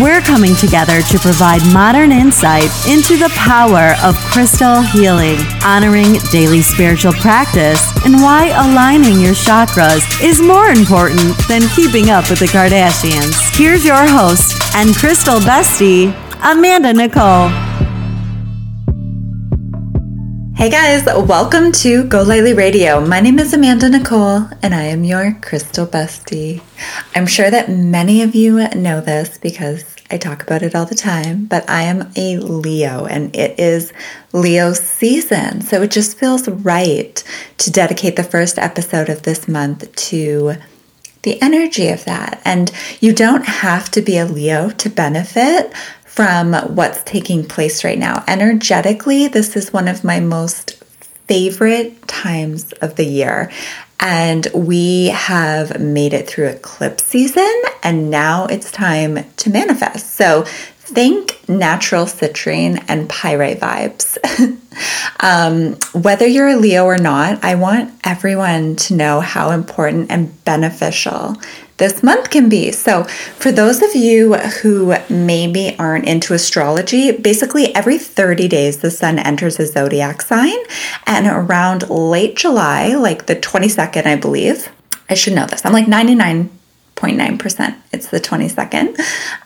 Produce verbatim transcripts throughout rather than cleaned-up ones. We're coming together to provide modern insight into the power of crystal healing, honoring daily spiritual practice, and why aligning your chakras is more important than keeping up with the Kardashians. Here's your host and crystal bestie, Amanda Nicole. Hey guys, welcome to Go Lightly Radio. My name is Amanda Nicole and I am your crystal bestie. I'm sure that many of you know this because I talk about it all the time, but I am a Leo and it is Leo season. So it just feels right to dedicate the first episode of this month to the energy of that. And you don't have to be a Leo to benefit from what's taking place right now. Energetically, this is one of my most favorite times of the year. And we have made it through eclipse season, and now it's time to manifest. So think natural citrine and pyrite vibes. um, whether you're a Leo or not, I want everyone to know how important and beneficial this month can be. So for those of you who maybe aren't into astrology, basically every thirty days the sun enters a zodiac sign, and around late July, like the twenty-second, I believe, I should know this, I'm like ninety-nine point nine percent, it's the twenty-second,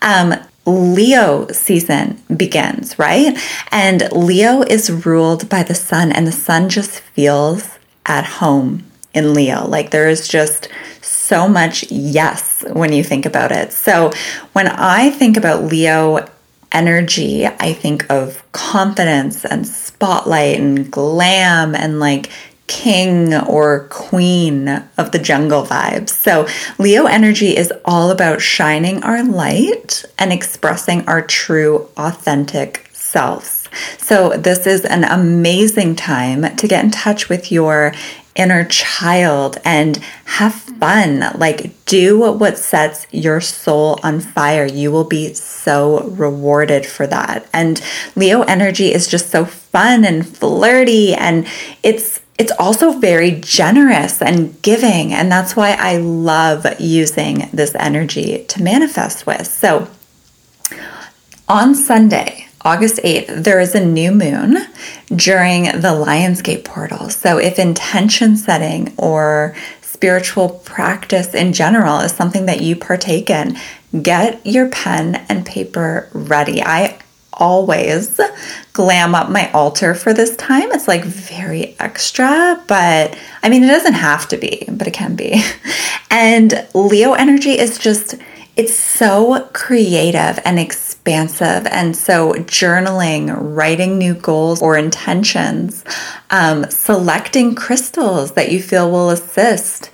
um, Leo season begins, right? And Leo is ruled by the sun, and the sun just feels at home in Leo. Like there is just so much yes when you think about it. So when I think about Leo energy, I think of confidence and spotlight and glam and like king or queen of the jungle vibes. So Leo energy is all about shining our light and expressing our true, authentic selves. So this is an amazing time to get in touch with your inner child and have fun. Like, do what sets your soul on fire. You will be so rewarded for that. And Leo energy is just so fun and flirty, and it's It's also very generous and giving, and that's why I love using this energy to manifest with. So on Sunday, August eighth, there is a new moon during the Lionsgate portal. So if intention setting or spiritual practice in general is something that you partake in, get your pen and paper ready. I always glam up my altar for this time. It's like very extra, but I mean, it doesn't have to be, but it can be. And Leo energy is just, it's so creative and expansive. And so journaling, writing new goals or intentions, um, selecting crystals that you feel will assist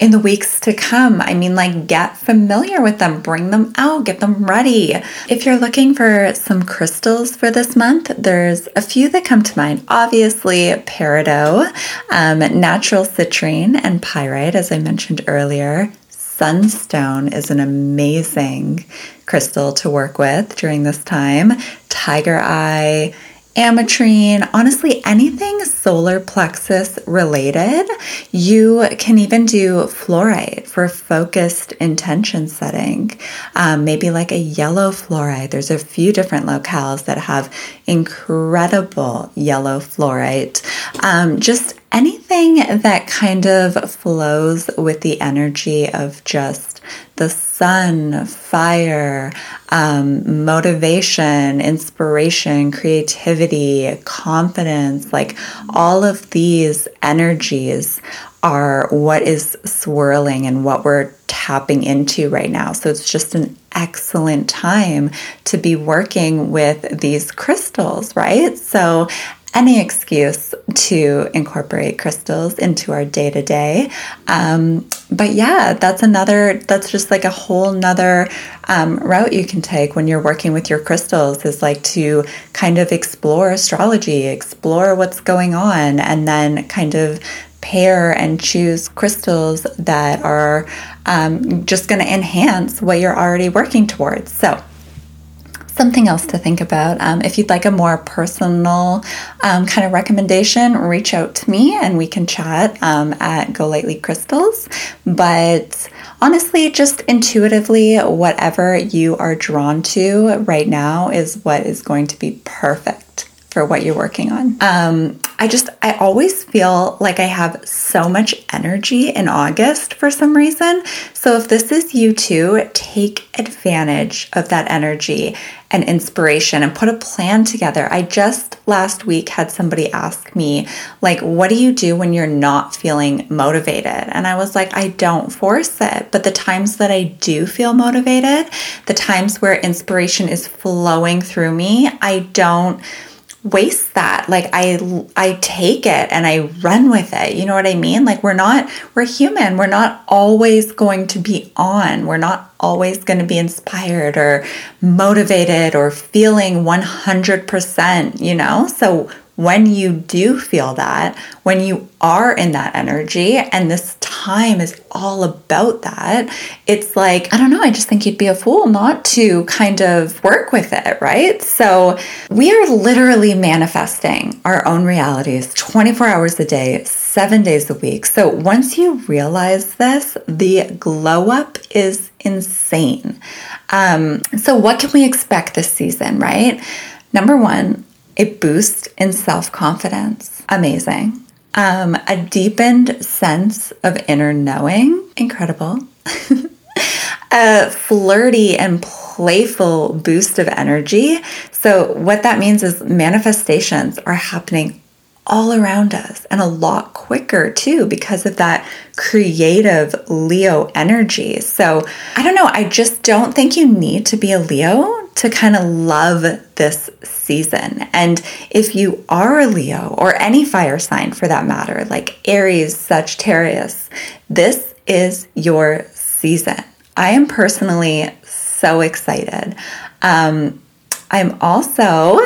in the weeks to come. I mean, like, get familiar with them, bring them out, get them ready. If you're looking for some crystals for this month, there's a few that come to mind. Obviously, peridot, um, natural citrine, and pyrite, as I mentioned earlier. Sunstone is an amazing crystal to work with during this time. Tiger eye, ametrine, honestly, anything solar plexus related. You can even do fluorite for focused intention setting, um, maybe like a yellow fluorite. There's a few different locales that have incredible yellow fluorite. Um, just anything that kind of flows with the energy of just the sun, fire, um, motivation, inspiration, creativity, confidence, like all of these energies are what is swirling and what we're tapping into right now. So it's just an excellent time to be working with these crystals, right? So any excuse to incorporate crystals into our day-to-day. Um, but yeah, that's another, that's just like a whole nother um, route you can take when you're working with your crystals, is like to kind of explore astrology, explore what's going on, and then kind of pair and choose crystals that are um, just going to enhance what you're already working towards. So something else to think about. Um, if you'd like a more personal um, kind of recommendation, reach out to me and we can chat um, at Go Lightly Crystals. But honestly, just intuitively, whatever you are drawn to right now is what is going to be perfect for what you're working on. Um, I just, I always feel like I have so much energy in August for some reason. So if this is you too, take advantage of that energy and inspiration and put a plan together. I just last week had somebody ask me, like, what do you do when you're not feeling motivated? And I was like, I don't force it. But the times that I do feel motivated, the times where inspiration is flowing through me, I don't waste that. Like I, I take it and I run with it. You know what I mean? Like we're not, we're human. We're not always going to be on. We're not always going to be inspired or motivated or feeling one hundred percent, you know? So when you do feel that, when you are in that energy, and this time is all about that, it's like, I don't know, I just think you'd be a fool not to kind of work with it, right? So we are literally manifesting our own realities twenty-four hours a day, seven days a week. So once you realize this, the glow up is insane. Um, so what can we expect this season, right? Number one, a boost in self-confidence. Amazing. Um, a deepened sense of inner knowing. Incredible. A flirty and playful boost of energy. So what that means is manifestations are happening all around us and a lot quicker too because of that creative Leo energy. So I don't know. I just don't think you need to be a Leo to kind of love this season. And if you are a Leo or any fire sign for that matter, like Aries, Sagittarius, this is your season. I am personally so excited. Um, I'm also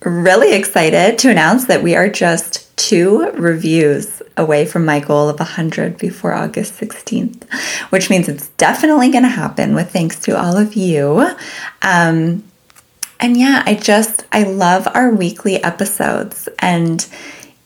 really excited to announce that we are just two reviews away from my goal of one hundred before August sixteenth, which means it's definitely going to happen with thanks to all of you. Um, and yeah, I just, I love our weekly episodes. And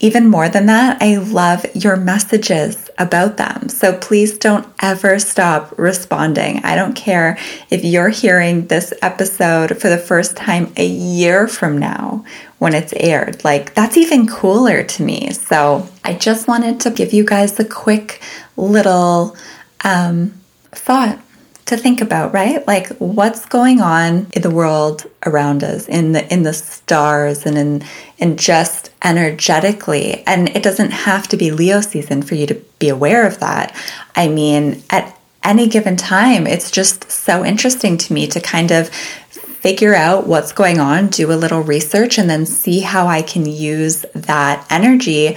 even more than that, I love your messages about them. So please don't ever stop responding. I don't care if you're hearing this episode for the first time a year from now when it's aired. Like, that's even cooler to me. So I just wanted to give you guys a quick little um, thought to think about, right? Like what's going on in the world around us, in the in the stars and in and just energetically. And it doesn't have to be Leo season for you to be aware of that. I mean, at any given time, it's just so interesting to me to kind of figure out what's going on, do a little research, and then see how I can use that energy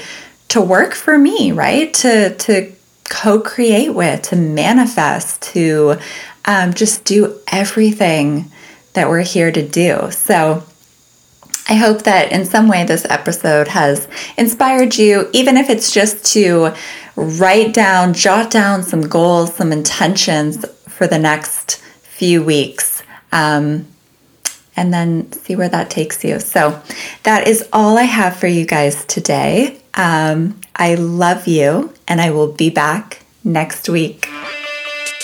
to work for me, right? To to co-create with, to manifest, to um, just do everything that we're here to do. So I hope that in some way this episode has inspired you, even if it's just to write down, jot down some goals, some intentions for the next few weeks, um, and then see where that takes you. So that is all I have for you guys today. Um, I love you, and I will be back next week.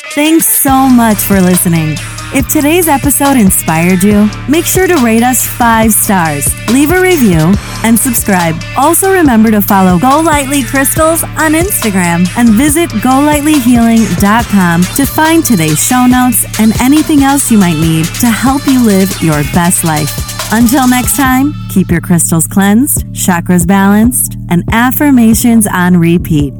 Thanks so much for listening. If today's episode inspired you, make sure to rate us five stars, leave a review, and subscribe. Also remember to follow Go Lightly Crystals on Instagram and visit go lightly healing dot com to find today's show notes and anything else you might need to help you live your best life. Until next time, keep your crystals cleansed, chakras balanced, and affirmations on repeat.